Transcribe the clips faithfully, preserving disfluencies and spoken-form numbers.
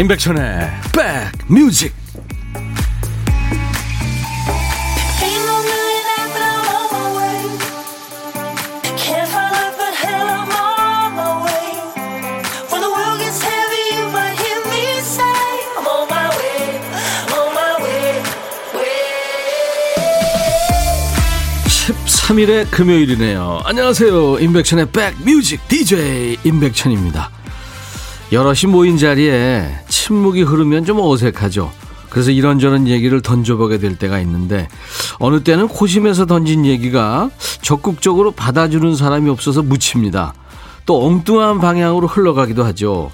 인백천의 백뮤직. 십삼 일의 금요일이네요. 안녕하세요, 인백천의 백뮤직 디제이 인백천입니다. 여럿이 모인 자리에 침묵이 흐르면 좀 어색하죠. 그래서 이런저런 얘기를 던져보게 될 때가 있는데, 어느 때는 고심해서 던진 얘기가 적극적으로 받아주는 사람이 없어서 묻힙니다. 또 엉뚱한 방향으로 흘러가기도 하죠.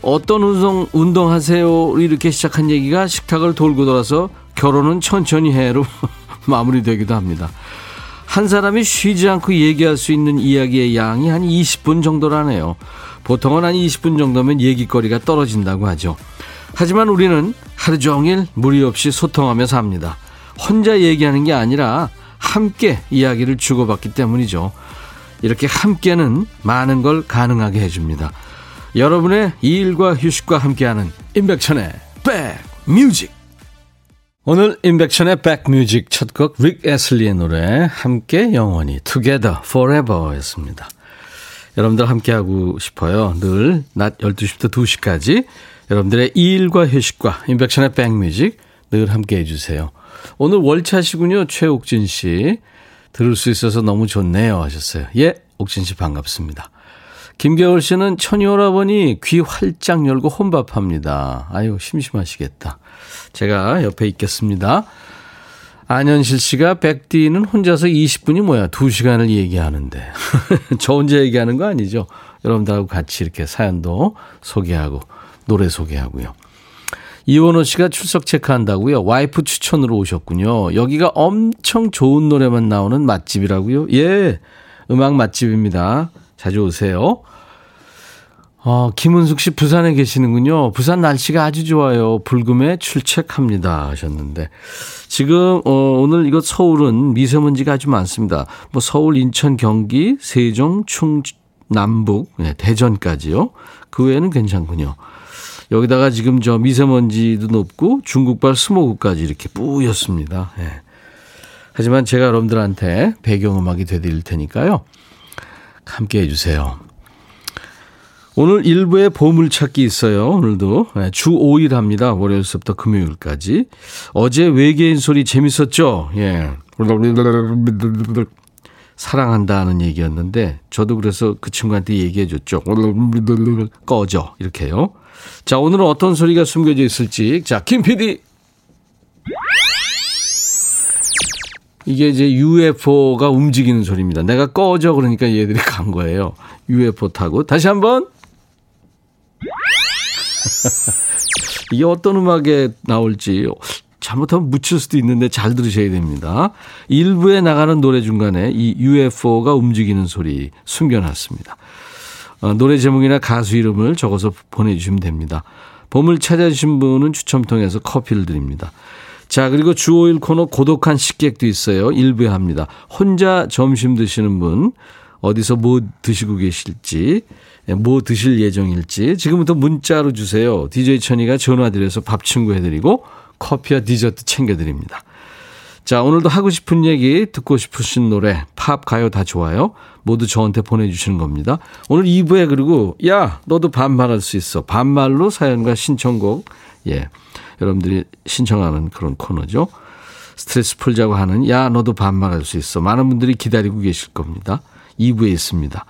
어떤 운동, 운동하세요? 이렇게 시작한 얘기가 식탁을 돌고 돌아서 결혼은 천천히 해로 마무리되기도 합니다. 한 사람이 쉬지 않고 얘기할 수 있는 이야기의 양이 한 이십 분 정도라네요. 보통은 한 이십 분 정도면 얘기거리가 떨어진다고 하죠. 하지만 우리는 하루 종일 무리 없이 소통하며 삽니다. 혼자 얘기하는 게 아니라 함께 이야기를 주고받기 때문이죠. 이렇게 함께는 많은 걸 가능하게 해줍니다. 여러분의 이 일과 휴식과 함께하는 임백천의 백뮤직. 오늘 인백션의 백뮤직 첫 곡 릭 애슬리의 노래 함께 영원히 Together Forever 였습니다. 여러분들 함께하고 싶어요. 늘 낮 열두 시부터 두 시까지 여러분들의 일과 휴식과 인백션의 백뮤직 늘 함께해 주세요. 오늘 월차시군요. 최옥진 씨 들을 수 있어서 너무 좋네요 하셨어요. 예, 옥진 씨 반갑습니다. 김겨울 씨는 천이오라버니 귀 활짝 열고 혼밥합니다. 아유, 심심하시겠다. 제가 옆에 있겠습니다. 안현실 씨가 백디는 혼자서 이십 분이 뭐야? 두 시간을 얘기하는데. 저 혼자 얘기하는 거 아니죠? 여러분들하고 같이 이렇게 사연도 소개하고 노래 소개하고요. 이원호 씨가 출석 체크한다고요. 와이프 추천으로 오셨군요. 여기가 엄청 좋은 노래만 나오는 맛집이라고요. 예, 음악 맛집입니다. 자주 오세요. 어, 김은숙 씨 부산에 계시는군요. 부산 날씨가 아주 좋아요. 불금에 출첵합니다 하셨는데, 지금 어, 오늘 이거 서울은 미세먼지가 아주 많습니다. 뭐 서울, 인천, 경기, 세종, 충남, 남북, 네, 대전까지요. 그 외에는 괜찮군요. 여기다가 지금 저 미세먼지도 높고 중국발 스모그까지 이렇게 뿌였습니다. 네. 하지만 제가 여러분들한테 배경음악이 되드릴 테니까요. 함께해 주세요. 오늘 일 부에 보물찾기 있어요. 오늘도 주 오 일 합니다. 월요일부터 금요일까지. 어제 외계인 소리 재밌었죠? 예. 사랑한다는 얘기였는데 저도 그래서 그 친구한테 얘기해 줬죠. 꺼져 이렇게요. 자, 오늘은 어떤 소리가 숨겨져 있을지. 자, 김 피디. 이게 이제 유에프오가 움직이는 소리입니다. 내가 꺼져 그러니까 얘들이 간 거예요. 유에프오 타고. 다시 한번. 이게 어떤 음악에 나올지 잘못하면 묻힐 수도 있는데 잘 들으셔야 됩니다. 일부에 나가는 노래 중간에 이 유에프오가 움직이는 소리 숨겨놨습니다. 노래 제목이나 가수 이름을 적어서 보내주시면 됩니다. 보물 찾아주신 분은 추첨 통해서 커피를 드립니다. 자, 그리고 주 오 일 코너 고독한 식객도 있어요. 일부에 합니다. 혼자 점심 드시는 분, 어디서 뭐 드시고 계실지, 뭐 드실 예정일지 지금부터 문자로 주세요. 디제이 천이가 전화드려서 밥 친구 해드리고 커피와 디저트 챙겨드립니다. 자, 오늘도 하고 싶은 얘기, 듣고 싶으신 노래, 팝, 가요 다 좋아요. 모두 저한테 보내주시는 겁니다. 오늘 이 부에 그리고 야, 너도 반말할 수 있어. 반말로 사연과 신청곡, 예, 여러분들이 신청하는 그런 코너죠. 스트레스 풀자고 하는 야, 너도 반말할 수 있어. 많은 분들이 기다리고 계실 겁니다. 이 부에 있습니다.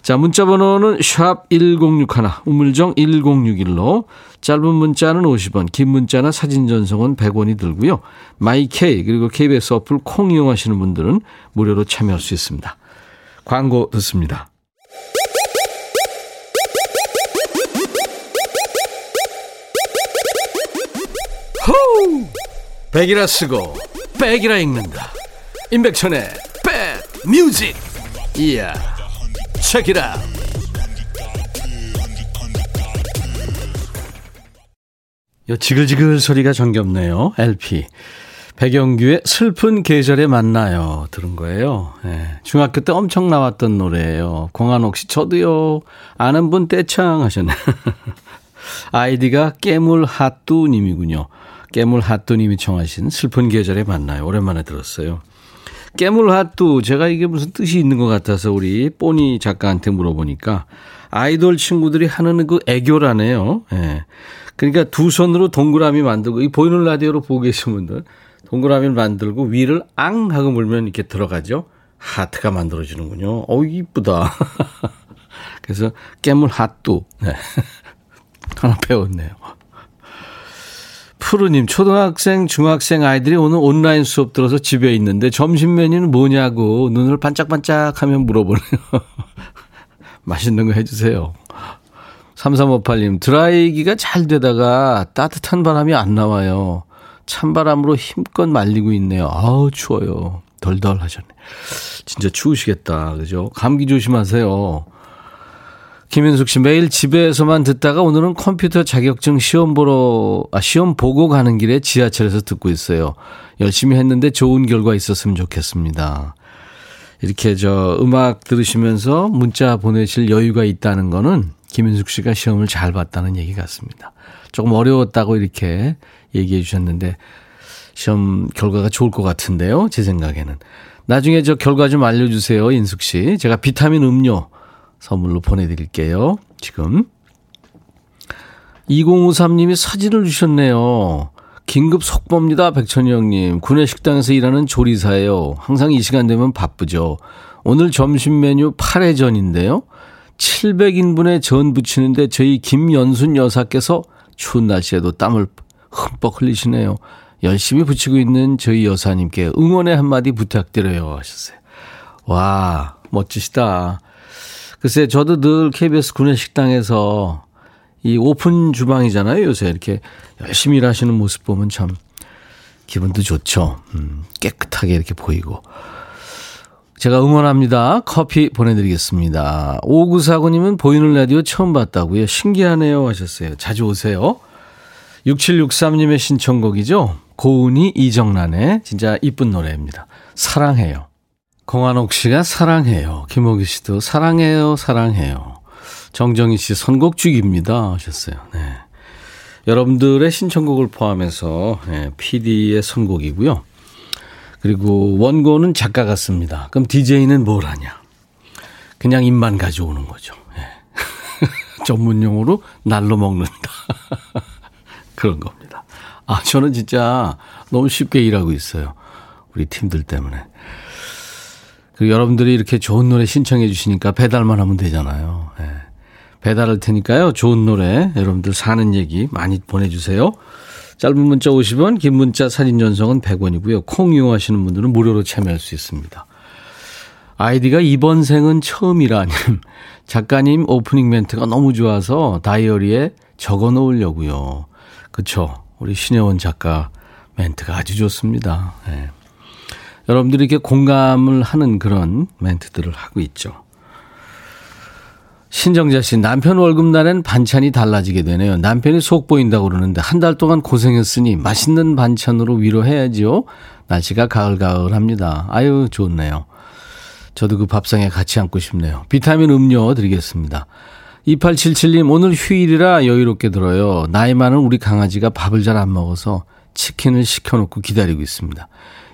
자, 문자 번호는 샵 일공육일, 우물정 일공육일로 짧은 문자는 오십 원, 긴 문자나 사진 전송은 백 원이 들고요. 마이케이 그리고 케이비에스 어플 콩 이용하시는 분들은 무료로 참여할 수 있습니다. 광고 듣습니다. 호우! 백이라 쓰고 백이라 읽는다. 임백천의 백뮤직. 이야, 체키라. 요 지글지글 소리가 정겹네요. 엘피 백영규의 슬픈 계절에 만나요 들은 거예요. 네. 중학교 때 엄청 나왔던 노래예요. 공한옥 씨 저도요. 아는 분 떼창 하셨네. 아이디가 깨물핫뚜님이군요. 깨물핫뚜님이 청하신 슬픈 계절에 만나요. 오랜만에 들었어요. 깨물핫뚜, 제가 이게 무슨 뜻이 있는 것 같아서 우리 뽀니 작가한테 물어보니까 아이돌 친구들이 하는 그 애교라네요. 예. 그러니까 두 손으로 동그라미 만들고, 이 보이는 라디오로 보고 계신 분들, 동그라미를 만들고 위를 앙 하고 물면 이렇게 들어가죠. 하트가 만들어지는군요. 어우, 이쁘다. 그래서 깨물핫뚜. 네. 하나 배웠네요. 푸르님, 초등학생, 중학생 아이들이 오늘 온라인 수업 들어서 집에 있는데 점심 메뉴는 뭐냐고 눈을 반짝반짝하며 물어보네요. 맛있는 거 해주세요. 삼삼오팔님, 드라이기가 잘 되다가 따뜻한 바람이 안 나와요. 찬바람으로 힘껏 말리고 있네요. 아우, 추워요. 덜덜 하셨네. 진짜 추우시겠다. 그죠? 감기 조심하세요. 김윤숙 씨, 매일 집에서만 듣다가 오늘은 컴퓨터 자격증 시험 보러, 아, 시험 보고 가는 길에 지하철에서 듣고 있어요. 열심히 했는데 좋은 결과 있었으면 좋겠습니다. 이렇게 저 음악 들으시면서 문자 보내실 여유가 있다는 거는 김윤숙 씨가 시험을 잘 봤다는 얘기 같습니다. 조금 어려웠다고 이렇게 얘기해 주셨는데 시험 결과가 좋을 것 같은데요. 제 생각에는. 나중에 저 결과 좀 알려주세요. 인숙 씨. 제가 비타민 음료 선물로 보내드릴게요. 지금. 이공오삼님이 사진을 주셨네요. 긴급 속보입니다. 백천이 형님. 구내식당에서 일하는 조리사예요. 항상 이 시간 되면 바쁘죠. 오늘 점심 메뉴 파래전인데요. 칠백 인분의 전 부치는데 저희 김연순 여사께서 추운 날씨에도 땀을 흠뻑 흘리시네요. 열심히 부치고 있는 저희 여사님께 응원의 한마디 부탁드려요 하셨어요. 와, 멋지시다. 글쎄, 저도 늘 케이비에스 구내식당에서 이 오픈 주방이잖아요. 요새 이렇게 열심히 일하시는 모습 보면 참 기분도 좋죠. 음, 깨끗하게 이렇게 보이고. 제가 응원합니다. 커피 보내드리겠습니다. 오구사구님은 보이는 라디오 처음 봤다고요. 신기하네요 하셨어요. 자주 오세요. 육칠육삼님의 신청곡이죠. 고은이 이정란의 진짜 이쁜 노래입니다. 사랑해요. 공한옥 씨가 사랑해요. 김호기 씨도 사랑해요. 사랑해요. 정정희 씨 선곡죽입니다 하셨어요. 네. 여러분들의 신청곡을 포함해서 피디의 선곡이고요. 그리고 원고는 작가가 씁니다. 그럼 디제이는 뭘 하냐. 그냥 입만 가져오는 거죠. 네. 전문용어로 날로 먹는다. 그런 겁니다. 아, 저는 진짜 너무 쉽게 일하고 있어요. 우리 팀들 때문에. 그리고 여러분들이 이렇게 좋은 노래 신청해 주시니까 배달만 하면 되잖아요. 예. 배달할 테니까요. 좋은 노래, 여러분들 사는 얘기 많이 보내주세요. 짧은 문자 오십 원, 긴 문자 사진 전송은 백 원이고요. 콩 이용하시는 분들은 무료로 참여할 수 있습니다. 아이디가 이번 생은 처음이라님. 작가님 오프닝 멘트가 너무 좋아서 다이어리에 적어 놓으려고요. 그렇죠. 우리 신혜원 작가 멘트가 아주 좋습니다. 예. 여러분들이 이렇게 공감을 하는 그런 멘트들을 하고 있죠. 신정자 씨, 남편 월급날엔 반찬이 달라지게 되네요. 남편이 속 보인다고 그러는데 한 달 동안 고생했으니 맛있는 반찬으로 위로해야지요. 날씨가 가을가을합니다. 아유, 좋네요. 저도 그 밥상에 같이 앉고 싶네요. 비타민 음료 드리겠습니다. 이팔칠칠님, 오늘 휴일이라 여유롭게 들어요. 나이 많은 우리 강아지가 밥을 잘 안 먹어서 치킨을 시켜놓고 기다리고 있습니다.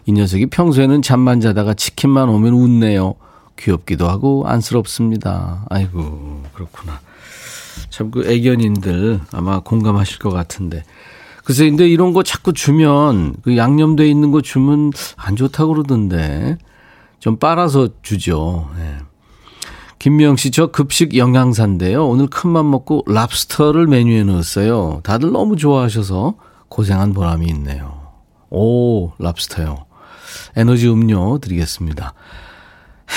이 녀석이 평소에는 잠만 자다가 치킨만 오면 웃네요. 귀엽기도 하고 안쓰럽습니다. 아이고, 그렇구나. 참 그 애견인들 아마 공감하실 것 같은데. 글쎄, 근데 이런 거 자꾸 주면, 그 양념돼 있는 거 주면 안 좋다고 그러던데. 좀 빨아서 주죠. 네. 김미영 씨, 저 급식 영양사인데요. 오늘 큰맘 먹고 랍스터를 메뉴에 넣었어요. 다들 너무 좋아하셔서 고생한 보람이 있네요. 오, 랍스터요. 에너지 음료 드리겠습니다.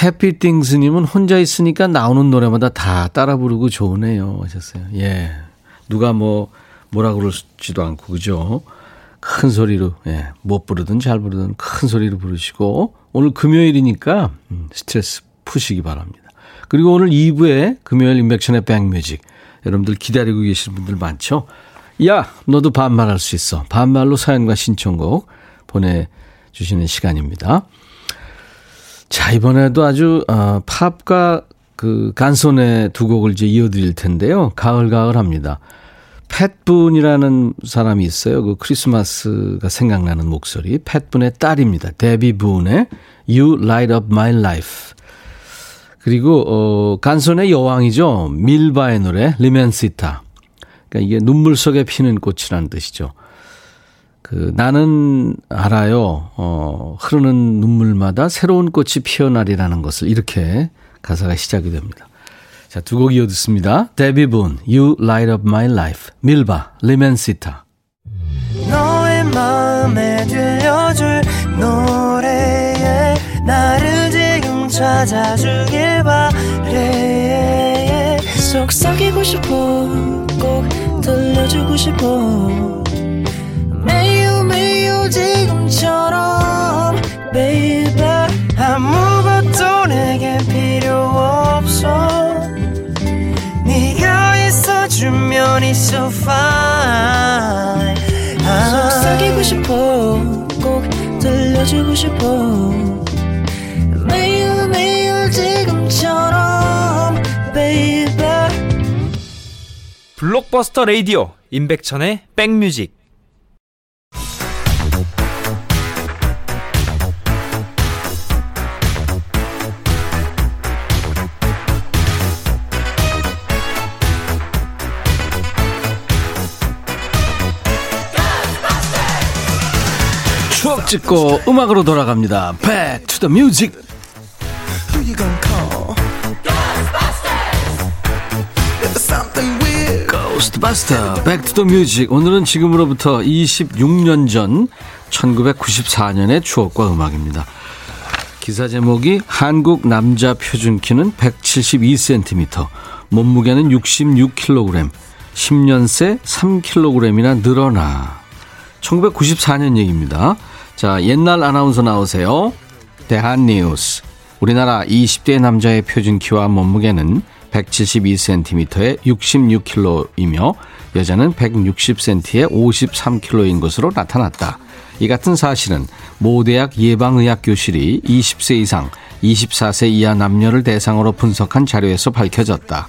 해피띵스님은 혼자 있으니까 나오는 노래마다 다 따라 부르고 좋으네요 하셨어요. 예, 누가 뭐 뭐라 그러지도 않고, 그죠? 큰 소리로, 예, 못 부르든 잘 부르든 큰 소리로 부르시고, 오늘 금요일이니까 스트레스 푸시기 바랍니다. 그리고 오늘 이 부에 금요일 인백션의 백뮤직, 여러분들 기다리고 계신 분들 많죠? 야, 너도 반말할 수 있어. 반말로 사연과 신청곡 보내주시는 시간입니다. 자, 이번에도 아주 어, 팝과 그 간손의 두 곡을 이제 이어드릴 텐데요. 가을가을합니다. 팻분이라는 사람이 있어요. 그 크리스마스가 생각나는 목소리. 팻분의 딸입니다. 데비 분의 You Light Up My Life. 그리고 어, 간손의 여왕이죠. 밀바의 노래 리멘시타. 그러니까 이게 눈물 속에 피는 꽃이라는 뜻이죠. 그 나는 알아요. 어, 흐르는 눈물마다 새로운 꽃이 피어나리라는 것을, 이렇게 가사가 시작이 됩니다. 자, 두 곡 이어 듣습니다. 데비 분, You Light Up My Life. 밀바, 리멘시타. 너의 마음에 들려줄 노래에 나를 지금 찾아주길 바래. 속삭이고 싶어, 꼭 들려주고 싶어. 매우 매우 지금처럼 baby. 아무것도 내게 필요 없어. 네가 있어주면 it's so fine. 속삭이고 싶어, 꼭 들려주고 싶어. 매일 매일 지금처럼 baby. 블록버스터 라디오 임백천의 백뮤직. 추억 찍고 음악으로 돌아갑니다. Back to the music. Ghostbuster. Back to the music. 오늘은 지금으로부터 이십육 년 전 천구백구십사 년의 추억과 음악입니다. 기사 제목이 한국 남자 표준 키는 백칠십이 센티미터, 몸무게는 육십육 킬로그램, 십 년 새 삼 킬로그램이나 늘어나. 천구백구십사 년 얘기입니다. 자, 옛날 아나운서 나오세요. 대한뉴스. 우리나라 이십 대 남자의 표준키와 몸무게는 백칠십이 센티미터에 육십육 킬로그램이며 여자는 백육십 센티미터에 오십삼 킬로그램인 것으로 나타났다. 이 같은 사실은 모대학 예방의학교실이 이십 세 이상, 이십사 세 이하 남녀를 대상으로 분석한 자료에서 밝혀졌다.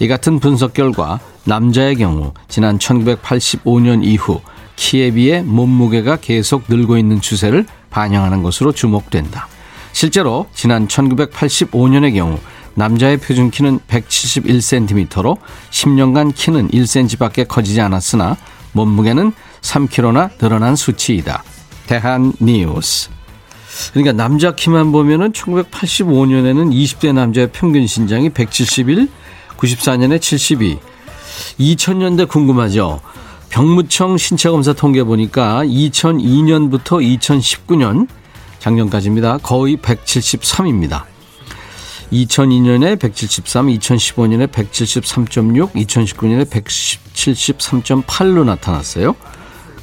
이 같은 분석 결과 남자의 경우 지난 천구백팔십오 년 이후 키에 비해 몸무게가 계속 늘고 있는 추세를 반영하는 것으로 주목된다. 실제로 지난 천구백팔십오 년의 경우 남자의 표준 키는 백칠십일 센티미터로 십 년간 키는 일 센티미터밖에 커지지 않았으나 몸무게는 삼 킬로그램나 늘어난 수치이다. 대한뉴스. 그러니까 남자 키만 보면은 천구백팔십오 년에는 이십 대 남자의 평균 신장이 백칠십일, 구십사 년에 칠십이. 이천 년대 궁금하죠? 병무청 신체검사 통계 보니까 이천이 년부터 이천십구 년, 작년까지입니다. 거의 백칠십삼입니다. 이천이 년에 백칠십삼, 이천십오 년에 백칠십삼 점 육, 이천십구 년에 백칠십삼 점 팔로 나타났어요.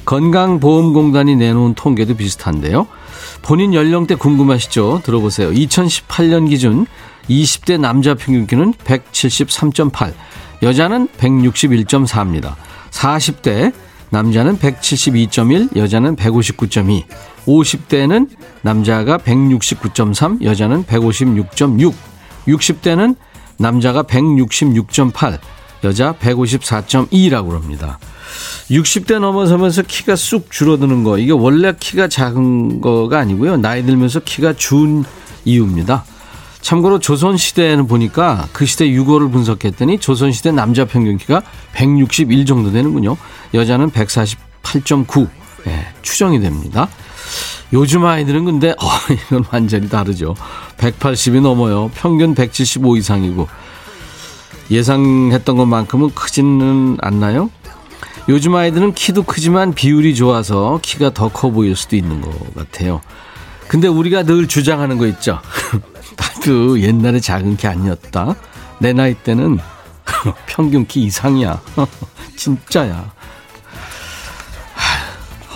건강보험공단이 내놓은 통계도 비슷한데요. 본인 연령대 궁금하시죠? 들어보세요. 이천십팔 년 기준 이십 대 남자 평균기는 백칠십삼 점 팔, 여자는 백육십일 점 사입니다. 사십 대 남자는 백칠십이 점 일, 여자는 백오십구 점 이. 오십 대는 남자가 백육십구 점 삼, 여자는 백오십육 점 육. 육십 대는 남자가 백육십육 점 팔, 여자 백오십사 점 이라고 합니다. 육십 대 넘어서면서 키가 쑥 줄어드는 거, 이게 원래 키가 작은 거가 아니고요, 나이 들면서 키가 준 이유입니다. 참고로 조선시대에는 보니까 그 시대 유고를 분석했더니 조선시대 남자 평균키가 백육십일 정도 되는군요. 여자는 백사십팔 점 구. 예, 추정이 됩니다. 요즘 아이들은 근데 어, 이건 완전히 다르죠. 백팔십이 넘어요. 평균 백칠십오 이상이고. 예상했던 것만큼은 크지는 않나요? 요즘 아이들은 키도 크지만 비율이 좋아서 키가 더 커 보일 수도 있는 것 같아요. 근데 우리가 늘 주장하는 거 있죠. 나도 옛날에 작은 키 아니었다. 내 나이 때는 평균 키 이상이야. 진짜야.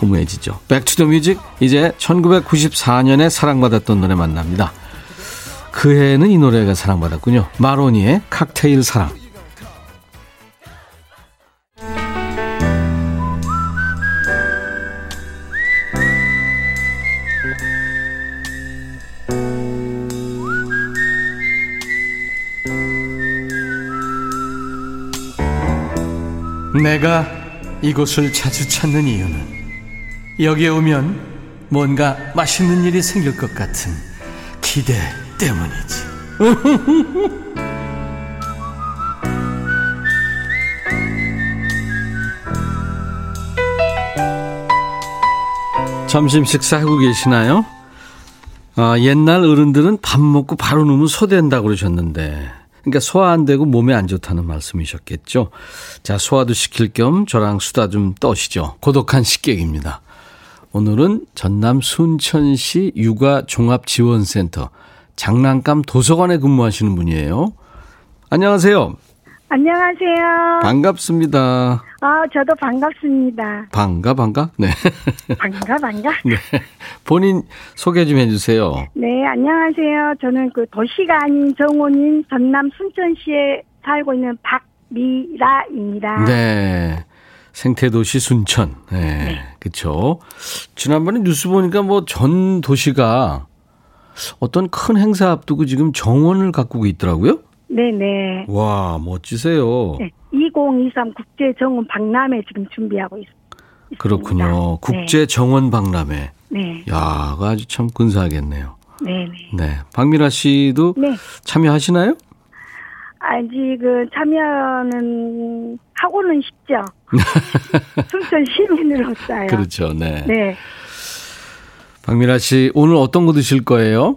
허무해지죠. 백투더뮤직. 이제 천구백구십사 년에 사랑받았던 노래 만납니다. 그 해에는 이 노래가 사랑받았군요. 마로니의 칵테일 사랑. 내가 이곳을 자주 찾는 이유는 여기에 오면 뭔가 맛있는 일이 생길 것 같은 기대 때문이지. 점심 식사하고 계시나요? 아, 옛날 어른들은 밥 먹고 바로 누우면 소된다고 그러셨는데, 그러니까 소화 안 되고 몸에 안 좋다는 말씀이셨겠죠. 자, 소화도 시킬 겸 저랑 수다 좀 떠시죠. 고독한 식객입니다. 오늘은 전남 순천시 육아종합지원센터 장난감 도서관에 근무하시는 분이에요. 안녕하세요. 안녕하세요. 반갑습니다. 아, 저도 반갑습니다. 반가, 반가? 네. 반가, 반가? 네. 본인 소개 좀 해주세요. 네, 안녕하세요. 저는 그 도시가 아닌 정원인 전남 순천시에 살고 있는 박미라입니다. 네. 생태도시 순천. 네. 네. 그쵸. 지난번에 뉴스 보니까 뭐 전 도시가 어떤 큰 행사 앞두고 지금 정원을 가꾸고 있더라고요. 네네. 와, 멋지세요. 네, 이공이삼 국제정원 박람회 지금 준비하고 있, 있습니다. 그렇군요. 국제정원 박람회. 네. 야, 그거 아주 참 근사하겠네요. 네네. 네. 박미라 씨도 네. 참여하시나요? 아직은 참여는 하고는 싶죠. 순천 시민으로서요. 그렇죠. 네. 네. 박미라 씨, 오늘 어떤 거 드실 거예요?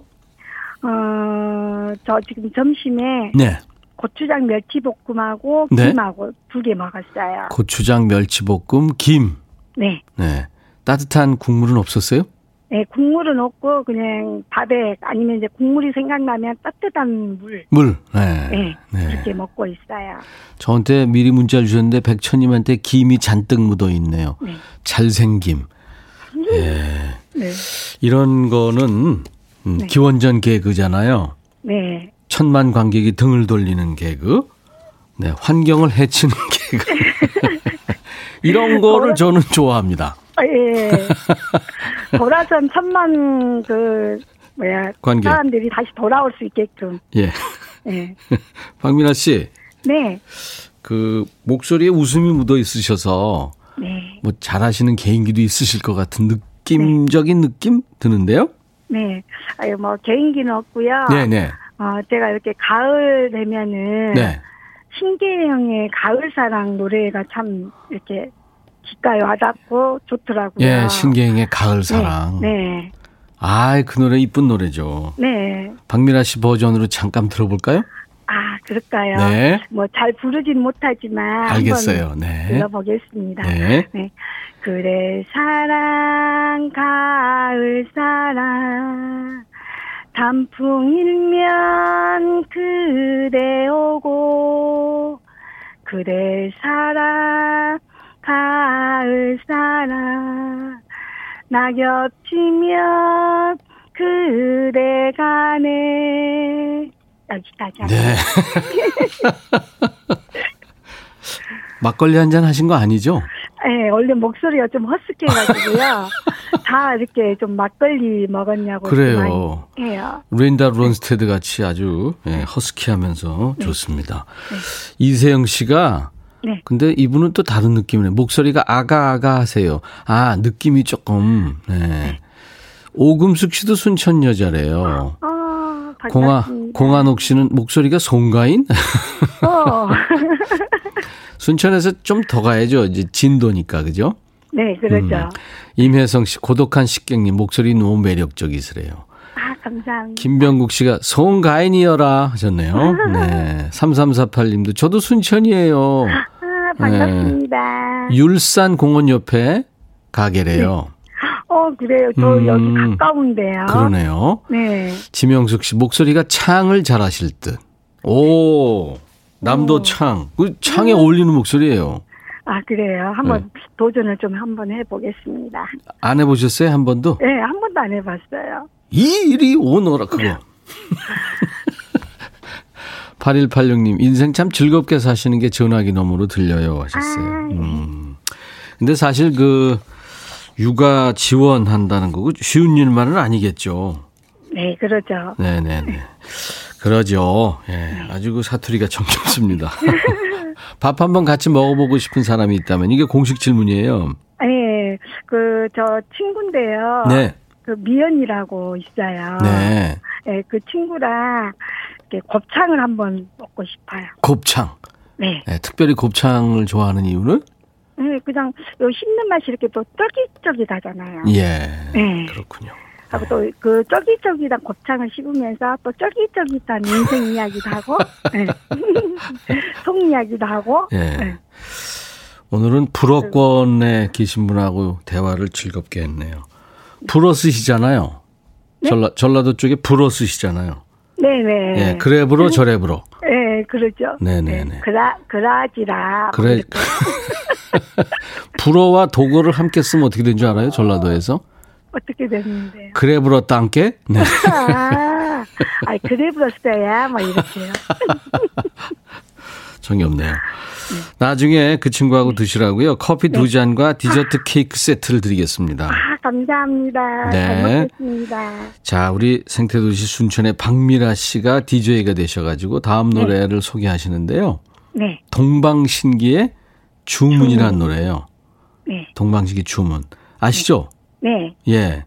어, 저 지금 점심에 네. 고추장 멸치볶음하고 김하고 네. 두 개 먹었어요. 고추장 멸치볶음, 김. 네. 네. 따뜻한 국물은 없었어요? 네, 국물은 없고 그냥 밥에 아니면 이제 국물이 생각나면 따뜻한 물. 물. 네. 네. 네. 그렇게 먹고 있어요. 저한테 미리 문자를 주셨는데 백천님한테 김이 잔뜩 묻어 있네요. 네. 잘생김. 네. 네. 이런 거는 음, 네. 기원전 개그잖아요. 네. 천만 관객이 등을 돌리는 개그. 네, 환경을 해치는 개그. 이런 거를 저는 좋아합니다. 예. 돌아선 천만 그 뭐야 관객. 사람들이 다시 돌아올 수 있게끔. 예. 예. 박미라 씨. 네. 그 목소리에 웃음이 묻어 있으셔서 네. 뭐 잘하시는 개인기도 있으실 것 같은 느낌적인 네. 느낌 드는데요. 네, 아유 뭐 개인기는 없고요. 네네. 어 제가 이렇게 가을 되면은 네. 신계영의 가을사랑 노래가 참 이렇게 귓가에 와닿고 좋더라고요. 예, 신계영의 가을사랑. 네. 네. 아, 그 노래 이쁜 노래죠. 네. 박미라 씨 버전으로 잠깐 들어볼까요? 아, 그럴까요? 네. 뭐 잘 부르진 못하지만 알겠어요. 한번 네. 들어보겠습니다. 네. 네. 그래 사랑 가을 사랑 단풍 일면 그대 오고 그래 사랑 가을 사랑 나 겹치면 그대 가네 여기까지. 네. 막걸리 한잔 하신 거 아니죠? 네, 원래 목소리가 좀 허스키해가지고요. 다 이렇게 좀 막걸리 먹었냐고. 그래요. 해요. 린다 론스테드 같이 아주 네, 허스키하면서 네. 좋습니다. 네. 이세영 씨가 네. 근데 이분은 또 다른 느낌이네요. 목소리가 아가아가 하세요. 아, 느낌이 조금. 네. 네. 오금숙 씨도 순천 여자래요. 어, 어, 공아, 공한옥 씨는 목소리가 송가인? 어. 순천에서 좀 더 가야죠. 이제 진도니까, 그죠? 네, 그렇죠. 음. 임혜성 씨, 고독한 식객님, 목소리 너무 매력적이시래요. 아, 감사합니다. 김병국 씨가 송가인이여라 하셨네요. 네. 삼삼사팔 님도 저도 순천이에요. 아, 반갑습니다. 네. 율산 공원 옆에 가게래요. 네. 어, 그래요. 저 음, 여기 가까운데요. 그러네요. 네. 지명숙 씨, 목소리가 창을 잘 하실 듯. 오. 남도 창. 그 창에 음. 어울리는 목소리예요. 아, 그래요. 한번 네. 도전을 좀 한번 해보겠습니다. 안 해보셨어요? 한 번도? 네, 한 번도 안 해봤어요. 이리 오너라, 그거. 팔일팔육 님, 인생 참 즐겁게 사시는 게 전화기 너머로 들려요 하셨어요. 아, 네. 음. 근데 사실 그 육아 지원한다는 거고 쉬운 일만은 아니겠죠. 네, 그렇죠. 네네네. 그러죠. 예, 아주 그 사투리가 정겹습니다. 밥 한번 같이 먹어보고 싶은 사람이 있다면, 이게 공식 질문이에요. 네, 그 저 친구인데요. 네. 그 미연이라고 있어요. 네. 네, 그 친구랑 이렇게 곱창을 한번 먹고 싶어요. 곱창. 네. 네. 특별히 곱창을 좋아하는 이유는? 네, 그냥 요 씹는 맛이 이렇게 또 쫄깃쫄깃하잖아요. 예. 네. 그렇군요. 하고 또 그 쫄깃쫄깃한 곱창을 씹으면서 또 쫄깃쫄깃한 인생 이야기도 하고, 네. 속 이야기도 하고. 예. 네. 오늘은 불어권에 계신 분하고 대화를 즐겁게 했네요. 불어쓰시잖아요. 네? 전라, 전라도 쪽에 불어쓰시잖아요. 네네. 예, 그래브로 저래브로. 네, 그렇죠. 네네네. 네, 그라, 그라지라. 그래. 불어와 독어를 함께 쓰면 어떻게 된 줄 알아요? 전라도에서? 어떻게 됐는데요? 그래브로 땅께? 네. 아, 아이, 그래브로 써야, 막 이렇게요. 정이 없네요. 나중에 그 친구하고 드시라고요. 커피 네. 두 잔과 디저트 케이크 세트를 드리겠습니다. 아, 감사합니다. 네. 잘 먹겠습니다. 자, 우리 생태도시 순천의 박미라 씨가 디제이가 되셔가지고 다음 노래를 네. 소개하시는데요. 네. 동방신기의 주문이라는 노래예요. 네. 동방신기 주문. 아시죠? 네. 예.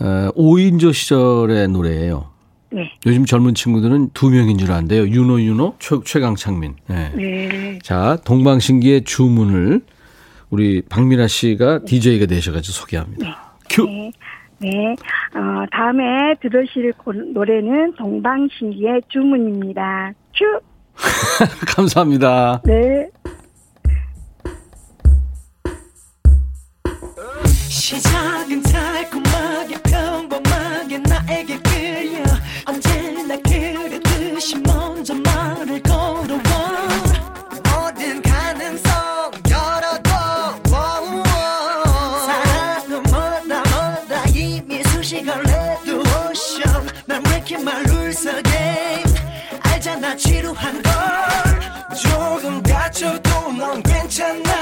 어, 오인조 시절의 노래예요. 네. 요즘 젊은 친구들은 두 명인 줄 아는데요. 윤호, 윤호, 최, 최강창민. 네. 네. 자, 동방신기의 주문을 우리 박미라 씨가 네. 디제이가 되셔가지고 소개합니다. 네. 큐! 네. 네. 어, 다음에 들으실 노래는 동방신기의 주문입니다. 큐! 감사합니다. 네. 시작은 달콤하게 평범하게 나에게 끌려 언제나 그랬듯이 먼저 말을 걸어와 모든 가능성 열어둬 사랑은 뭐다 뭐다 이미 수식을 해도 오션 난 왜 이렇게 말 울서 게임 알잖아 지루한 걸 조금 다쳐도 넌 괜찮아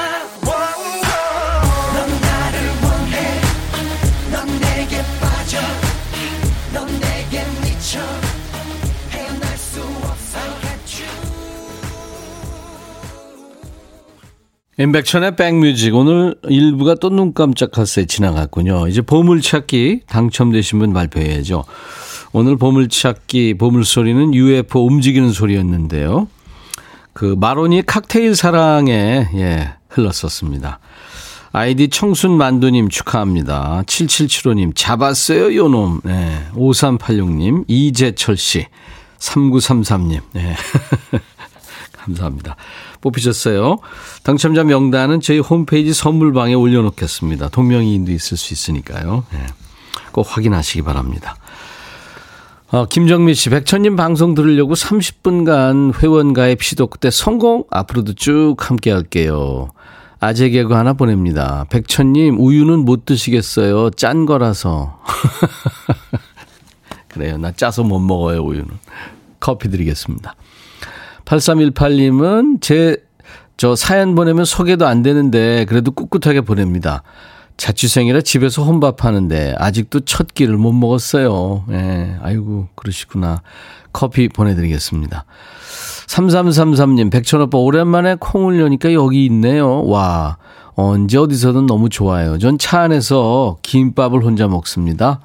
인백천의 백뮤직 오늘 일부가 또 눈 깜짝하세 지나갔군요. 이제 보물찾기 당첨되신 분 발표해야죠. 오늘 보물찾기 보물소리는 유에프오 움직이는 소리였는데요. 그 마로니 칵테일 사랑에 예, 흘렀었습니다. 아이디 청순만두님 축하합니다. 칠칠칠오님 잡았어요 요놈. 예, 오삼팔육님 이재철씨 삼구삼삼님 예. 감사합니다. 뽑히셨어요. 당첨자 명단은 저희 홈페이지 선물방에 올려놓겠습니다. 동명이인도 있을 수 있으니까요. 네. 꼭 확인하시기 바랍니다. 어, 김정민 씨, 백천님 방송 들으려고 삼십 분간 회원가입 시도 끝에 성공! 앞으로도 쭉 함께 할게요. 아재 개그 하나 보냅니다. 백천님, 우유는 못 드시겠어요. 짠 거라서. 그래요. 나 짜서 못 먹어요, 우유는. 커피 드리겠습니다. 팔삼일팔님은 제 저 사연 보내면 소개도 안 되는데 그래도 꿋꿋하게 보냅니다. 자취생이라 집에서 혼밥하는데 아직도 첫 끼를 못 먹었어요. 예, 아이고 그러시구나. 커피 보내드리겠습니다. 삼삼삼삼님 백천오빠 오랜만에 콩을 여니까 여기 있네요. 와 언제 어디서든 너무 좋아요. 전 차 안에서 김밥을 혼자 먹습니다.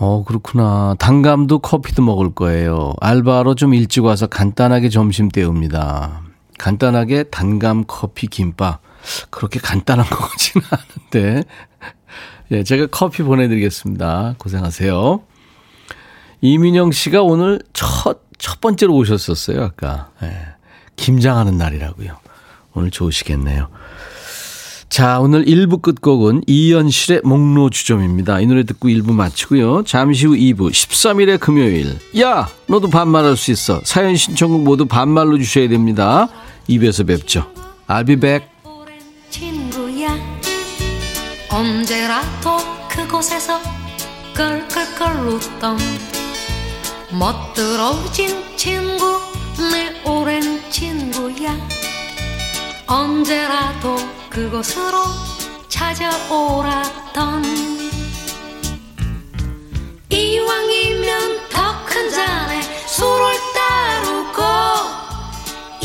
어, 그렇구나. 단감도 커피도 먹을 거예요. 알바로 좀 일찍 와서 간단하게 점심 때웁니다. 간단하게 단감, 커피, 김밥. 그렇게 간단한 거 같지는 않은데. 예, 제가 커피 보내드리겠습니다. 고생하세요. 이민영 씨가 오늘 첫, 첫 번째로 오셨었어요, 아까. 예, 김장하는 날이라고요. 오늘 좋으시겠네요. 자, 오늘 일 부 끝곡은 이현실의 목로주점입니다. 이 노래 듣고 일 부 마치고요. 잠시 후 이 부 십삼일의 금요일. 야, 너도 반말할 수 있어. 사연 신청곡 모두 반말로 주셔야 됩니다. 이 부에서 뵙죠. I'll be back. 친구야, 언제라도 그곳에서 끌끌끌 웃던 멋들어진 친구 내 오랜 친구야 언제라도 그곳으로 찾아오라던 이왕이면 더 큰 잔에 술을 따르고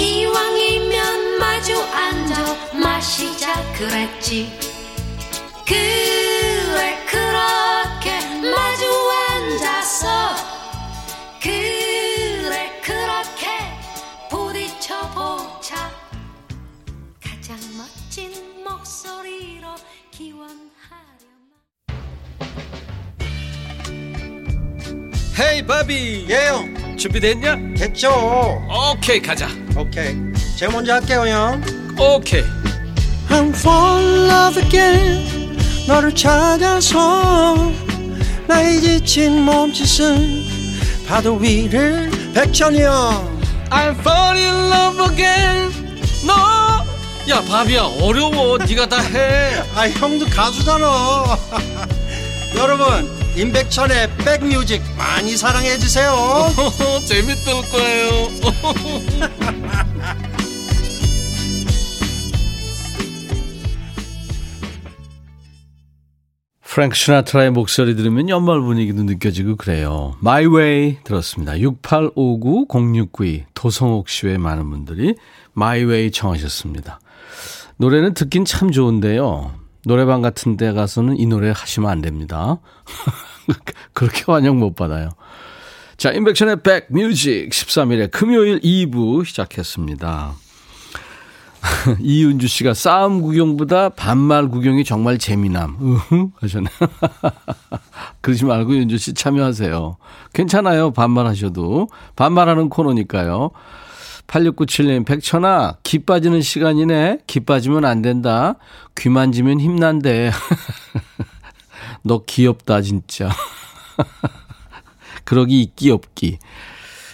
이왕이면 그랬지. 그래 그렇게 마주 앉아서 그래 그렇게 부딪혀보자. 가장 멋진 목소리로 기원하려면. 헤이 바비. 예영. 준비됐냐? 됐죠. 오케이 가자. 오케이. 제가 먼저 할게요 형. 오케이. I'm falling in love again. 너를 찾아서 나의 지친 몸짓은 파도 위를 백천이야. I'm falling in love again. 너. No. 야 바비야 어려워. 네가 다 해. 아 형도 가수잖아. 여러분 임백천의 백뮤직 많이 사랑해 주세요. 재밌을 거예요. 프랭크 시나트라의 목소리 들으면 연말 분위기도 느껴지고 그래요. My Way 들었습니다. 육팔오구 공육구이 도성옥 씨의 많은 분들이 My Way 청하셨습니다. 노래는 듣긴 참 좋은데요. 노래방 같은 데 가서는 이 노래 하시면 안 됩니다. 그렇게 환영 못 받아요. 자, 인백션의 백뮤직 십삼일에 금요일 이 부 시작했습니다. 이윤주 씨가 싸움 구경보다 반말 구경이 정말 재미남. 으흠 하셨네. 그러지 말고 윤주 씨 참여하세요. 괜찮아요. 반말하셔도. 반말하는 코너니까요. 팔육구칠님 백천아 기 빠지는 시간이네. 기 빠지면 안 된다. 귀 만지면 힘난대. 너 귀엽다 진짜. 그러기 이끼 없기.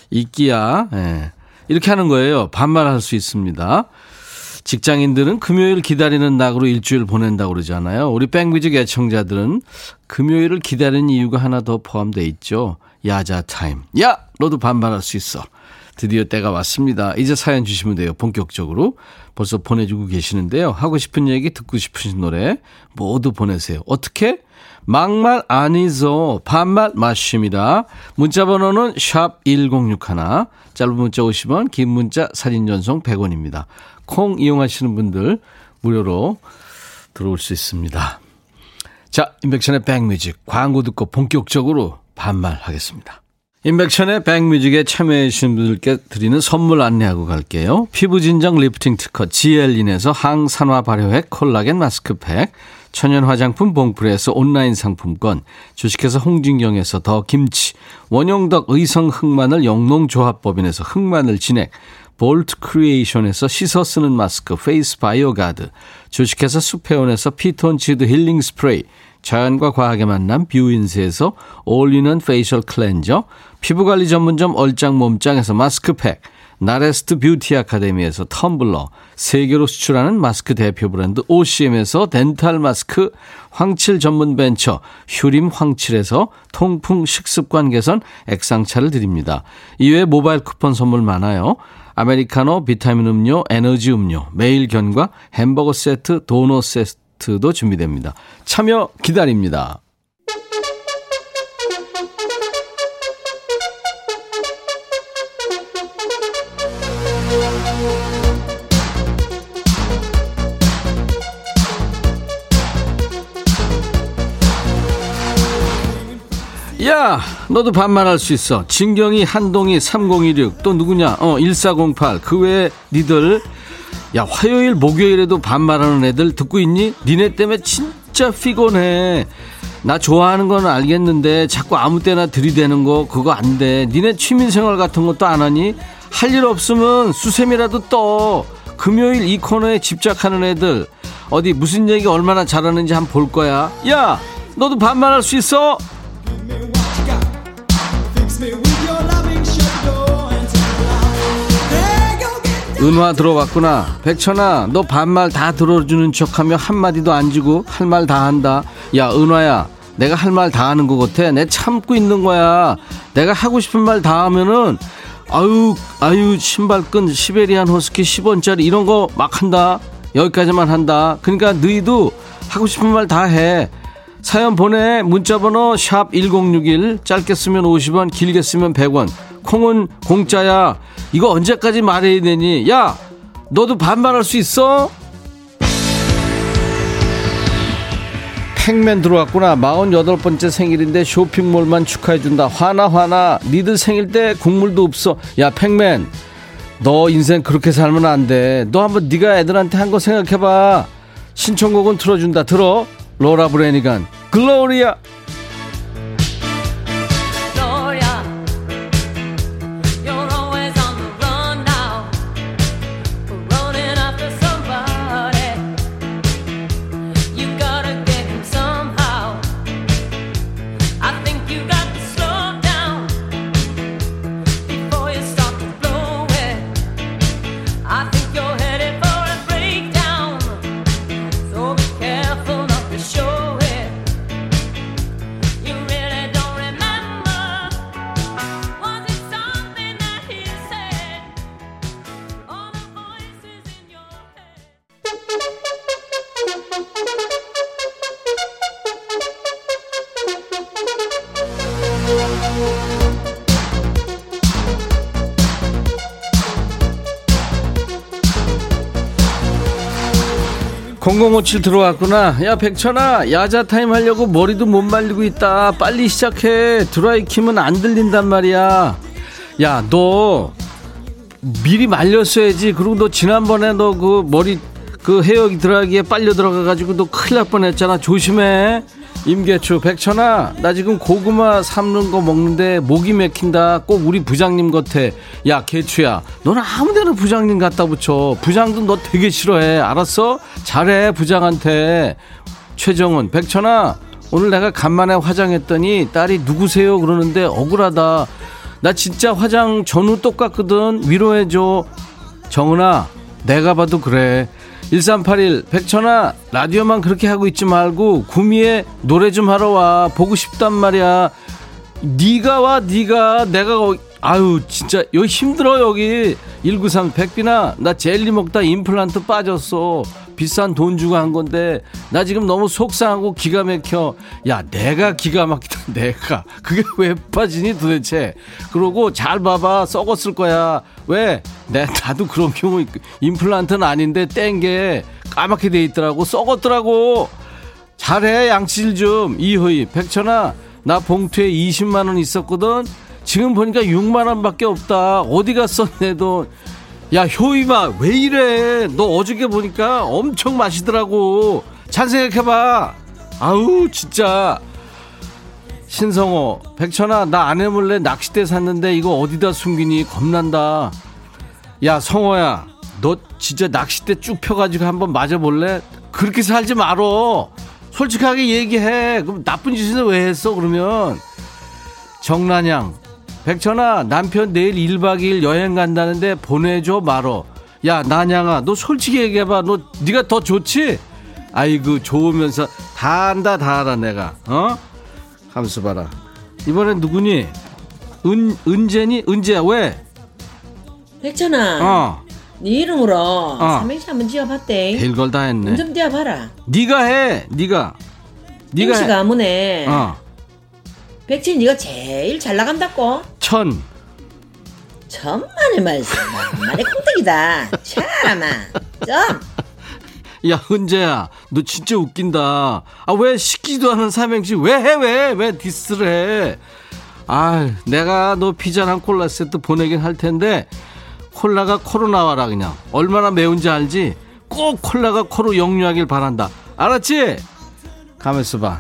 이끼야. 네. 이렇게 하는 거예요. 반말할 수 있습니다. 직장인들은 금요일 기다리는 낙으로 일주일 보낸다고 그러잖아요. 우리 백뮤직 애청자들은 금요일을 기다리는 이유가 하나 더 포함되어 있죠. 야자 타임. 야! 너도 반말할 수 있어. 드디어 때가 왔습니다. 이제 사연 주시면 돼요. 본격적으로. 벌써 보내주고 계시는데요. 하고 싶은 얘기, 듣고 싶으신 노래 모두 보내세요. 어떻게? 막말 아니죠. 반말 맞습니다. 문자 번호는 샵 천육십일, 짧은 문자 오십 원, 긴 문자 사진 전송 백 원입니다. 콩 이용하시는 분들 무료로 들어올 수 있습니다. 자, 인백션의 백뮤직 광고 듣고 본격적으로 반말하겠습니다. 인백션의 백뮤직에 참여해 주신 분들께 드리는 선물 안내하고 갈게요. 피부진정 리프팅 특허 지엘린에서 항산화 발효액 콜라겐 마스크팩, 천연 화장품 봉프레에서 온라인 상품권, 주식회사 홍진경에서 더 김치, 원용덕 의성 흑마늘 영농조합법인에서 흑마늘 진액, 볼트 크리에이션에서 씻어 쓰는 마스크 페이스 바이오 가드, 주식회사 수페온에서 피톤치드 힐링 스프레이, 자연과 과학의 만남 뷰인스에서 올리는 페이셜 클렌저, 피부관리 전문점 얼짱 몸짱에서 마스크팩, 나레스트 뷰티 아카데미에서 텀블러, 세계로 수출하는 마스크 대표 브랜드 오씨엠에서 덴탈 마스크, 황칠 전문 벤처 휴림 황칠에서 통풍 식습관 개선 액상차를 드립니다. 이외에 모바일 쿠폰 선물 많아요. 아메리카노, 비타민 음료, 에너지 음료, 매일 견과, 햄버거 세트, 도넛 세트도 준비됩니다. 참여 기다립니다. 야 너도 반말할 수 있어. 진경이, 한동이, 삼공일육 또 누구냐 어 일사공팔 그 외에 니들 야 화요일 목요일에도 반말하는 애들 듣고 있니? 니네 때문에 진짜 피곤해. 나 좋아하는 건 알겠는데 자꾸 아무 때나 들이대는 거 그거 안 돼. 니네 취미생활 같은 것도 안 하니? 할 일 없으면 수세미라도 떠. 금요일 이 코너에 집착하는 애들 어디 무슨 얘기 얼마나 잘하는지 한번 볼 거야. 야 너도 반말할 수 있어. 은화 들어왔구나. 백천아 너 반말 다 들어주는 척하며 한마디도 안 주고 할 말 다 한다. 야 은화야 내가 할 말 다 하는 것 같아. 내 참고 있는 거야. 내가 하고 싶은 말 다 하면은 아유 아유 신발끈 시베리안 허스키 십 원짜리 이런 거 막 한다. 여기까지만 한다. 그러니까 너희도 하고 싶은 말 다 해. 사연 보내. 문자번호 샵 천육십일 짧게 쓰면 오십 원 길게 쓰면 백 원. 콩은 공짜야. 이거 언제까지 말해야 되니? 야 너도 반말할 수 있어? 팩맨 들어왔구나. 마흔여덟 번째 생일인데 쇼핑몰만 축하해준다. 화나 화나. 니들 생일 때 국물도 없어. 야 팩맨, 너 인생 그렇게 살면 안 돼. 너 한번 네가 애들한테 한 거 생각해봐. 신청곡은 틀어준다. 들어. 로라 브레니간 글로리아. 공공오칠 들어왔구나. 야 백천아, 야자타임 하려고 머리도 못 말리고 있다. 빨리 시작해. 드라이 키면 안 들린단 말이야. 야 너 미리 말렸어야지. 그리고 너 지난번에 너 그 머리 그 헤어 드라이기에 빨려 들어가가지고 너 큰일 날 뻔했잖아. 조심해. 임계추. 백천아, 나 지금 고구마 삶는 거 먹는데 목이 맥힌다. 꼭 우리 부장님 같아. 야 개추야, 너는 아무데나 부장님 갖다 붙여. 부장도 너 되게 싫어해. 알았어? 잘해 부장한테. 최정은. 백천아, 오늘 내가 간만에 화장했더니 딸이 누구세요 그러는데 억울하다. 나 진짜 화장 전후 똑같거든. 위로해줘. 정은아, 내가 봐도 그래. 일삼팔일. 백천아, 라디오만 그렇게 하고 있지 말고 구미에 노래 좀 하러 와. 보고 싶단 말이야. 니가 와. 니가. 내가 어, 아유 진짜 여기 힘들어 여기. 일구삼. 백빈아, 나 젤리 먹다 임플란트 빠졌어. 비싼 돈 주고 한 건데 나 지금 너무 속상하고 기가 막혀. 야 내가 기가 막히다. 내가 그게 왜 빠지니 도대체. 그러고 잘 봐봐. 썩었을 거야. 왜? 내 나도 그런 경우 임플란트는 아닌데 뗀 게 까맣게 돼 있더라고. 썩었더라고. 잘해 양치질 좀. 이호이. 백천아, 나 봉투에 이십만 원 있었거든. 지금 보니까 육만 원 밖에 없다. 어디 갔어 내 돈. 야 효임아, 왜 이래. 너 어저께 보니까 엄청 마시더라고. 잘 생각해봐. 아우 진짜. 신성호. 백천아, 나 아내 몰래 낚싯대 샀는데 이거 어디다 숨기니. 겁난다. 야 성호야, 너 진짜 낚싯대 쭉 펴가지고 한번 맞아볼래. 그렇게 살지 말어. 솔직하게 얘기해. 그럼 나쁜 짓은 왜 했어 그러면. 정란양. 백천아, 남편 내일 일박 이일 여행 간다는데 보내줘 말어. 야 난양아, 너 솔직히 얘기해봐. 너 네가 더 좋지? 아이고 좋으면서 다 안다 다 알아 내가. 어? 함수 봐라. 이번엔 누구니? 은, 은재니? 은재야 왜? 백천아, 어. 네 이름으로 어. 삼행시 한번 지어봤대. 별걸 다 했네. 좀 지어봐라. 네가 해. 네가. 네가 행시 가문에 어. 백진 네가 제일 잘 나간다고. 천. 천만의 말씀. 만의 콩떡이다. 참아. 점. 야 은재야, 너 진짜 웃긴다. 아 왜 시키지도 않은 삼행시 왜 해? 왜? 왜 디스를 해? 아 내가 너 피자랑 콜라 세트 보내긴 할 텐데 콜라가 코로 나와라. 그냥 얼마나 매운지 알지? 꼭 콜라가 코로 역류하길 바란다. 알았지? 가만있어 봐.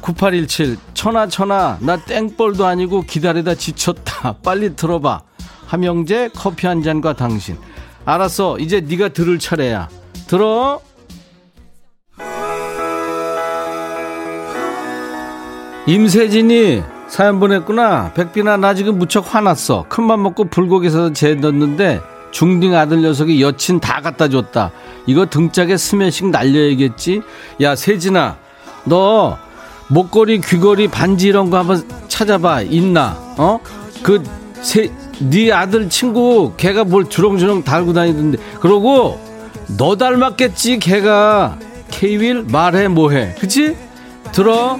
구팔일칠. 천하 천하, 나 땡벌도 아니고 기다리다 지쳤다. 빨리 들어봐. 함영재 커피 한 잔과 당신. 알았어, 이제 네가 들을 차례야. 들어. 임세진이 사연 보냈구나. 백빈아, 나 지금 무척 화났어. 큰맘 먹고 불고기 사서 재 넣었는데 중딩 아들 녀석이 여친 다 갖다 줬다. 이거 등짝에 스매싱 날려야겠지. 야 세진아, 너 목걸이, 귀걸이, 반지 이런 거 한번 찾아봐. 있나? 어? 그 세, 네 아들 친구 걔가 뭘 주렁주렁 달고 다니던데. 그러고 너 닮았겠지 걔가. 케이윌 말해 뭐해. 그치? 들어.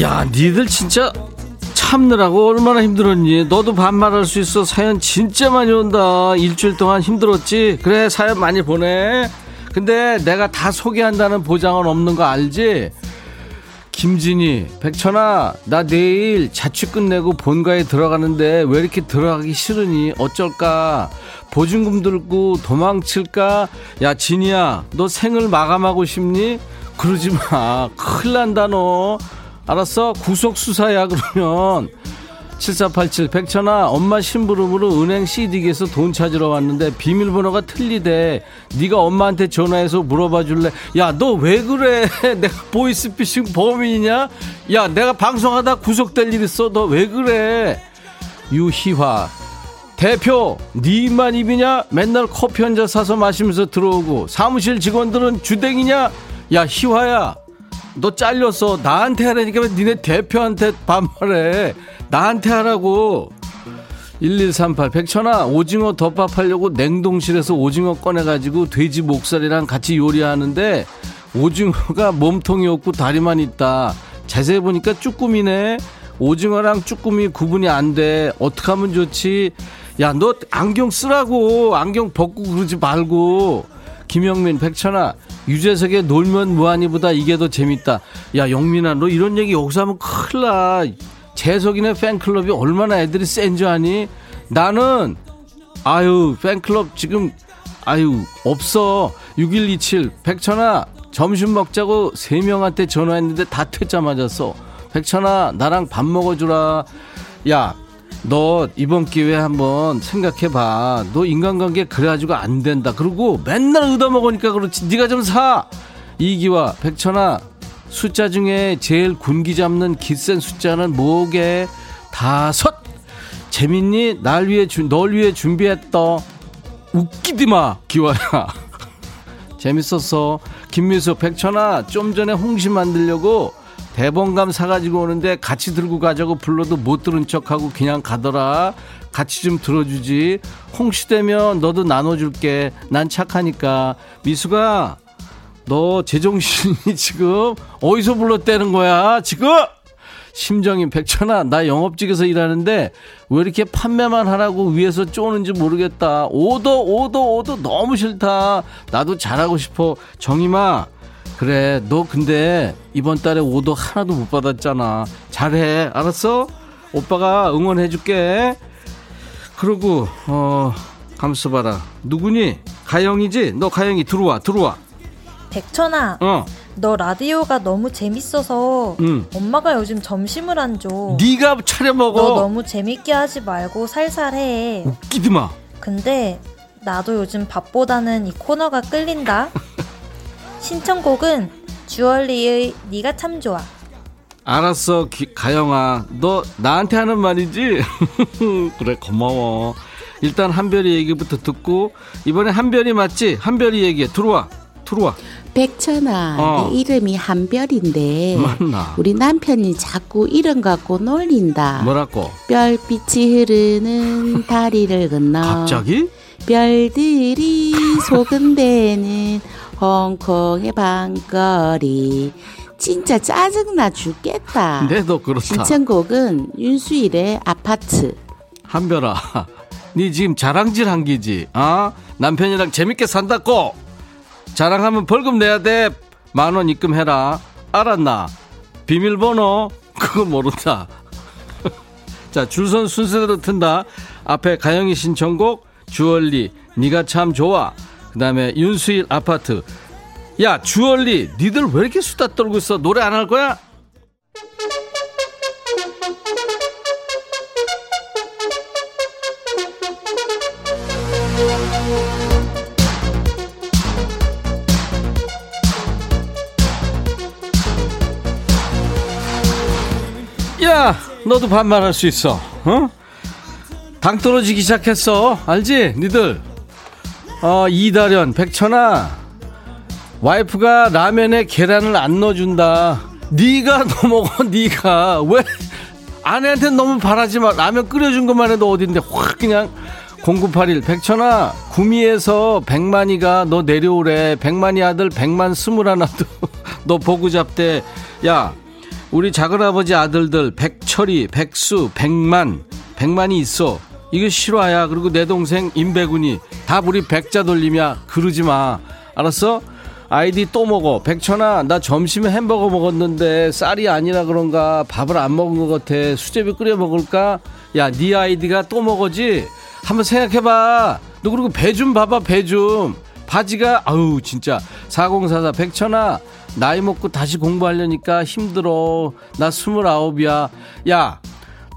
야, 니들 진짜 참느라고 얼마나 힘들었니? 너도 반말할 수 있어. 사연 진짜 많이 온다. 일주일 동안 힘들었지? 그래, 사연 많이 보내. 근데 내가 다 소개한다는 보장은 없는 거 알지? 김진희, 백천아, 나 내일 자취 끝내고 본가에 들어가는데 왜 이렇게 들어가기 싫으니? 어쩔까? 보증금 들고 도망칠까? 야, 진희야, 너 생을 마감하고 싶니? 그러지 마. 큰일 난다, 너. 알았어, 구속수사야. 그러면 칠사팔칠, 백천아, 엄마 심부름으로 은행 씨디기에서 돈 찾으러 왔는데 비밀번호가 틀리대. 네가 엄마한테 전화해서 물어봐 줄래? 야, 너 왜 그래? 내가 보이스피싱 범인이냐? 야, 내가 방송하다 구속될 일 있어. 너 왜 그래? 유희화, 대표, 네 입만 입이냐? 맨날 커피 한 잔 사서 마시면서 들어오고 사무실 직원들은 주댕이냐? 야, 희화야, 너 잘렸어. 나한테 하라니까 왜 니네 대표한테 반말해? 나한테 하라고. 일일삼팔, 백천아, 오징어 덮밥 하려고 냉동실에서 오징어 꺼내가지고 돼지 목살이랑 같이 요리하는데 오징어가 몸통이 없고 다리만 있다. 자세히 보니까 쭈꾸미네. 오징어랑 쭈꾸미 구분이 안 돼. 어떻게 하면 좋지? 야, 너 안경 쓰라고. 안경 벗고 그러지 말고. 김영민, 백천아, 유재석의 놀면 뭐하니보다 이게 더 재밌다. 야, 영민아, 너 이런 얘기 여기서 하면 큰일 나. 재석이네 팬클럽이 얼마나 애들이 센 줄 아니? 나는 아유 팬클럽 지금 아유 없어. 육일이칠, 백천아, 점심 먹자고 세 명한테 전화했는데 다 퇴짜 맞았어. 백천아, 나랑 밥 먹어주라. 야, 너 이번 기회에 한번 생각해봐. 너 인간관계 그래가지고 안 된다. 그리고 맨날 얻어먹으니까 그렇지. 네가 좀 사. 이기와, 백천아, 숫자 중에 제일 군기 잡는 기센 숫자는 뭐게? 다섯. 재밌니? 날 위해 주, 널 위해 준비했다. 웃기디마 기와야. 재밌었어. 김미수, 백천아, 좀 전에 홍시 만들려고 대봉감 사가지고 오는데 같이 들고 가자고 불러도 못 들은 척하고 그냥 가더라. 같이 좀 들어주지. 홍시 되면 너도 나눠줄게. 난 착하니까. 미수가, 너 제정신이 지금 어디서 불렀다는 거야 지금? 심정인, 백천아, 나 영업직에서 일하는데 왜 이렇게 판매만 하라고 위에서 쪼는지 모르겠다. 오더 오더 오더 너무 싫다. 나도 잘하고 싶어. 정임아, 그래, 너 근데 이번 달에 오더 하나도 못 받았잖아. 잘해, 알았어? 오빠가 응원해줄게. 그러고 어 감수봐라. 누구니? 가영이지? 너 가영이 들어와 들어와. 백천아, 어. 너 라디오가 너무 재밌어서 응. 엄마가 요즘 점심을 안 줘. 네가 차려 먹어. 너 너무 재밌게 하지 말고 살살 해. 웃기지 마. 근데 나도 요즘 밥보다는 이 코너가 끌린다. 신청곡은 주얼리의 네가 참 좋아. 알았어, 기, 가영아, 너 나한테 하는 말이지? 그래, 고마워. 일단 한별이 얘기부터 듣고 이번에 한별이 맞지? 한별이 얘기해. 들어와 들어와. 백천아, 어. 내 이름이 한별인데 맞나? 우리 남편이 자꾸 이름 갖고 놀린다. 뭐라고? 별빛이 흐르는 다리를 건너 갑자기? 별들이 소근대는 홍콩의 밤거리. 진짜 짜증나 죽겠다. 네, 너 그렇다. 신청곡은 윤수일의 아파트. 한별아, 니 지금 자랑질한 기지? 어? 남편이랑 재밌게 산다고 자랑하면 벌금 내야 돼. 만원 입금해라. 알았나? 비밀번호 그거 모른다. 자, 줄선 순서대로 튼다. 앞에 가영이 신청곡 주얼리 니가 참 좋아. 그 다음에 윤수일 아파트. 야, 주얼리, 니들 왜 이렇게 수다 떨고 있어? 노래 안 할 거야? 야, 너도 반말할 수 있어. 어? 당 떨어지기 시작했어. 알지? 니들. 어, 이다련, 백천아, 와이프가 라면에 계란을 안 넣어준다. 네가 더 먹어. 네가 왜 아내한테 너무 바라지 마. 라면 끓여준 것만 해도 어딘데 확 그냥 공구팔일 백천아 구미에서 백만이가 너 내려오래. 백만이 아들 백만 스물하나도 너 보고 잡대. 야 우리 작은아버지 아들들 백철이 백수 백만 백만이 있어. 이게 실화야. 그리고 내 동생 임백운이 다 우리 백자 돌림이야. 그러지 마 알았어? 아이디 또 먹어. 백천아 나 점심에 햄버거 먹었는데 쌀이 아니라 그런가 밥을 안 먹은 것 같아. 수제비 끓여 먹을까? 야 네 아이디가 또 먹어지? 한번 생각해봐. 너 그리고 배 좀 봐봐. 배 좀 바지가 아우 진짜. 사공사사 백천아 나이 먹고 다시 공부하려니까 힘들어. 나 스물아홉이야. 야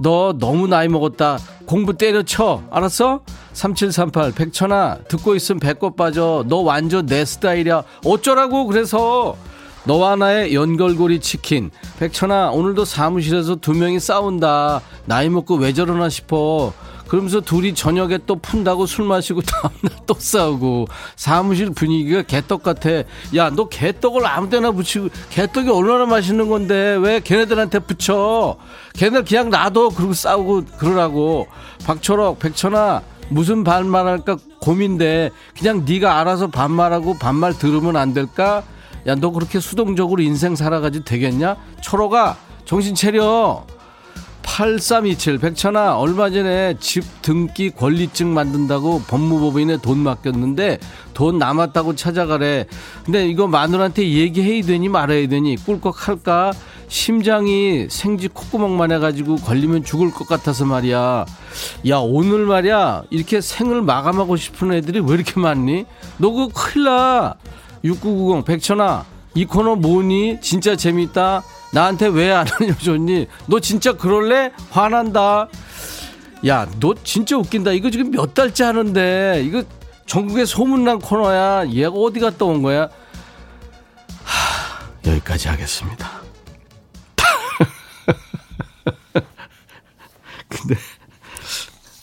너 너무 나이 먹었다. 공부 때려쳐 알았어? 삼칠삼팔 백천아 듣고 있으면 배꼽 빠져. 너 완전 내 스타일이야. 어쩌라고. 그래서 너와 나의 연결고리 치킨. 백천아 오늘도 사무실에서 두 명이 싸운다. 나이 먹고 왜 저러나 싶어. 그러면서 둘이 저녁에 또 푼다고 술 마시고 다음날 또 싸우고. 사무실 분위기가 개떡 같아. 야 너 개떡을 아무 데나 붙이고. 개떡이 얼마나 맛있는 건데 왜 걔네들한테 붙여. 걔네들 그냥 놔둬. 그러고 싸우고 그러라고. 박철옥 백천아 무슨 반말할까 고민돼. 그냥 네가 알아서 반말하고 반말 들으면 안 될까? 야 너 그렇게 수동적으로 인생 살아가지 되겠냐? 철옥아 정신 차려. 팔삼이칠 백천아 얼마 전에 집 등기 권리증 만든다고 법무법인에 돈 맡겼는데 돈 남았다고 찾아가래. 근데 이거 마누라한테 얘기해야 되니 말아야 되니 꿀꺽할까? 심장이 생쥐 콧구멍만 해가지고 걸리면 죽을 것 같아서 말이야. 야 오늘 말이야 이렇게 생을 마감하고 싶은 애들이 왜 이렇게 많니? 너 그거 큰일 나. 육구구공 백천아 이 코너 뭐니? 진짜 재밌다. 나한테 왜 안 알려줬니? 너 진짜 그럴래? 화난다. 야 너 진짜 웃긴다. 이거 지금 몇 달째 하는데 이거 전국에 소문난 코너야. 얘가 어디 갔다 온 거야? 하, 여기까지 하겠습니다. 근데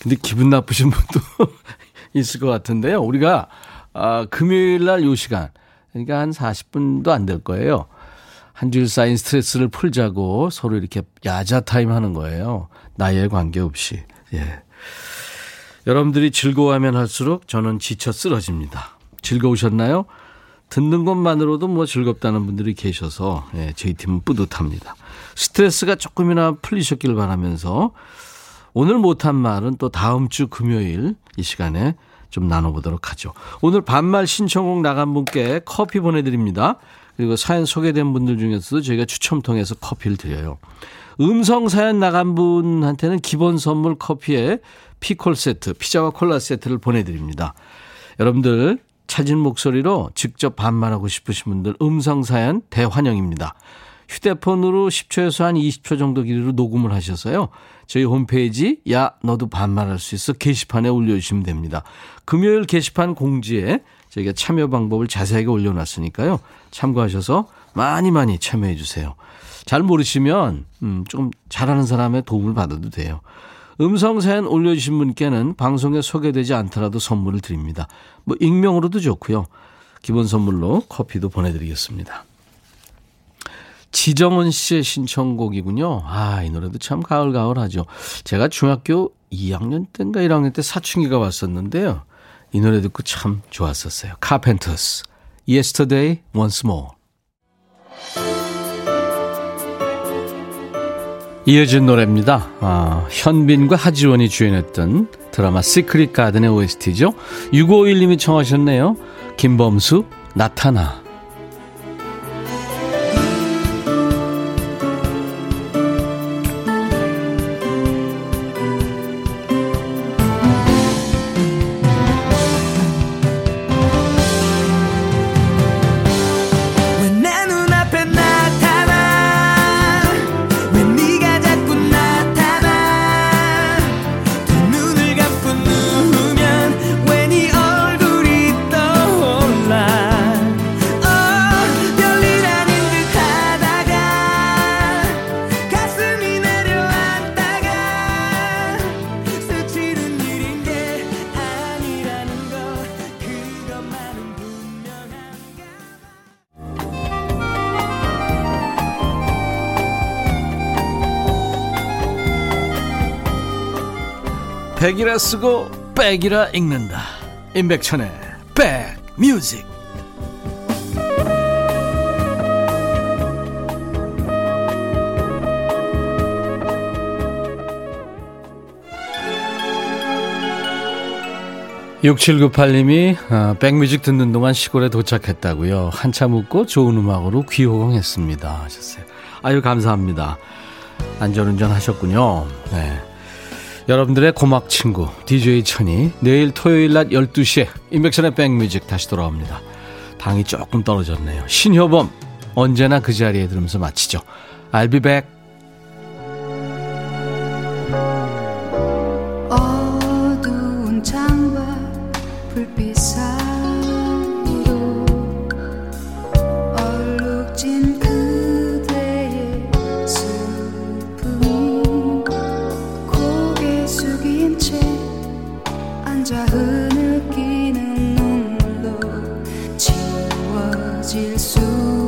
근데 기분 나쁘신 분도 있을 것 같은데요. 우리가 아, 금요일날 요 시간 그러니까 한 사십 분도 안 될 거예요. 한 주일 쌓인 스트레스를 풀자고 서로 이렇게 야자 타임 하는 거예요. 나이에 관계없이. 예. 여러분들이 즐거워하면 할수록 저는 지쳐 쓰러집니다. 즐거우셨나요? 듣는 것만으로도 뭐 즐겁다는 분들이 계셔서 예, 저희 팀은 뿌듯합니다. 스트레스가 조금이나 풀리셨길 바라면서 오늘 못한 말은 또 다음 주 금요일 이 시간에 좀 나눠보도록 하죠. 오늘 반말 신청곡 나간 분께 커피 보내드립니다. 그리고 사연 소개된 분들 중에서도 저희가 추첨 통해서 커피를 드려요. 음성 사연 나간 분한테는 기본 선물 커피에 피콜 세트, 피자와 콜라 세트를 보내드립니다. 여러분들 찾은 목소리로 직접 반말하고 싶으신 분들 음성 사연 대환영입니다. 휴대폰으로 십 초에서 한 이십 초 정도 길이로 녹음을 하셔서요. 저희 홈페이지 야 너도 반말할 수 있어 게시판에 올려주시면 됩니다. 금요일 게시판 공지에 저희가 참여 방법을 자세하게 올려놨으니까요. 참고하셔서 많이 많이 참여해 주세요. 잘 모르시면 음, 조금 잘하는 사람의 도움을 받아도 돼요. 음성 사연 올려주신 분께는 방송에 소개되지 않더라도 선물을 드립니다. 뭐 익명으로도 좋고요. 기본 선물로 커피도 보내드리겠습니다. 지정은 씨의 신청곡이군요. 아, 이 노래도 참 가을가을하죠. 제가 중학교 이 학년 때인가 일 학년 때 사춘기가 왔었는데요. 이 노래 듣고 참 좋았었어요. Carpenters, Yesterday Once More. 이어진 노래입니다. 아, 현빈과 하지원이 주연했던 드라마 시크릿 가든의 오에스티죠. 육오오일님이 청하셨네요. 김범수, 나타나. 쓰고 백이라 읽는다. 인백천의 백뮤직. 육칠구팔님이 아, 백뮤직 듣는 동안 시골에 도착했다고요. 한참 웃고 좋은 음악으로 귀호강했습니다 하셨어요. 아유 감사합니다. 안전운전 하셨군요. 네. 여러분들의 고막 친구 디제이 천이 내일 토요일 낮 열두 시에 인백션의 백뮤직 다시 돌아옵니다. 당이 조금 떨어졌네요. 신효범 언제나 그 자리에 들으면서 마치죠. I'll be back. 어두운 창밖 불빛 사이로 얼룩진 흐느끼는 눈물로 지워질 수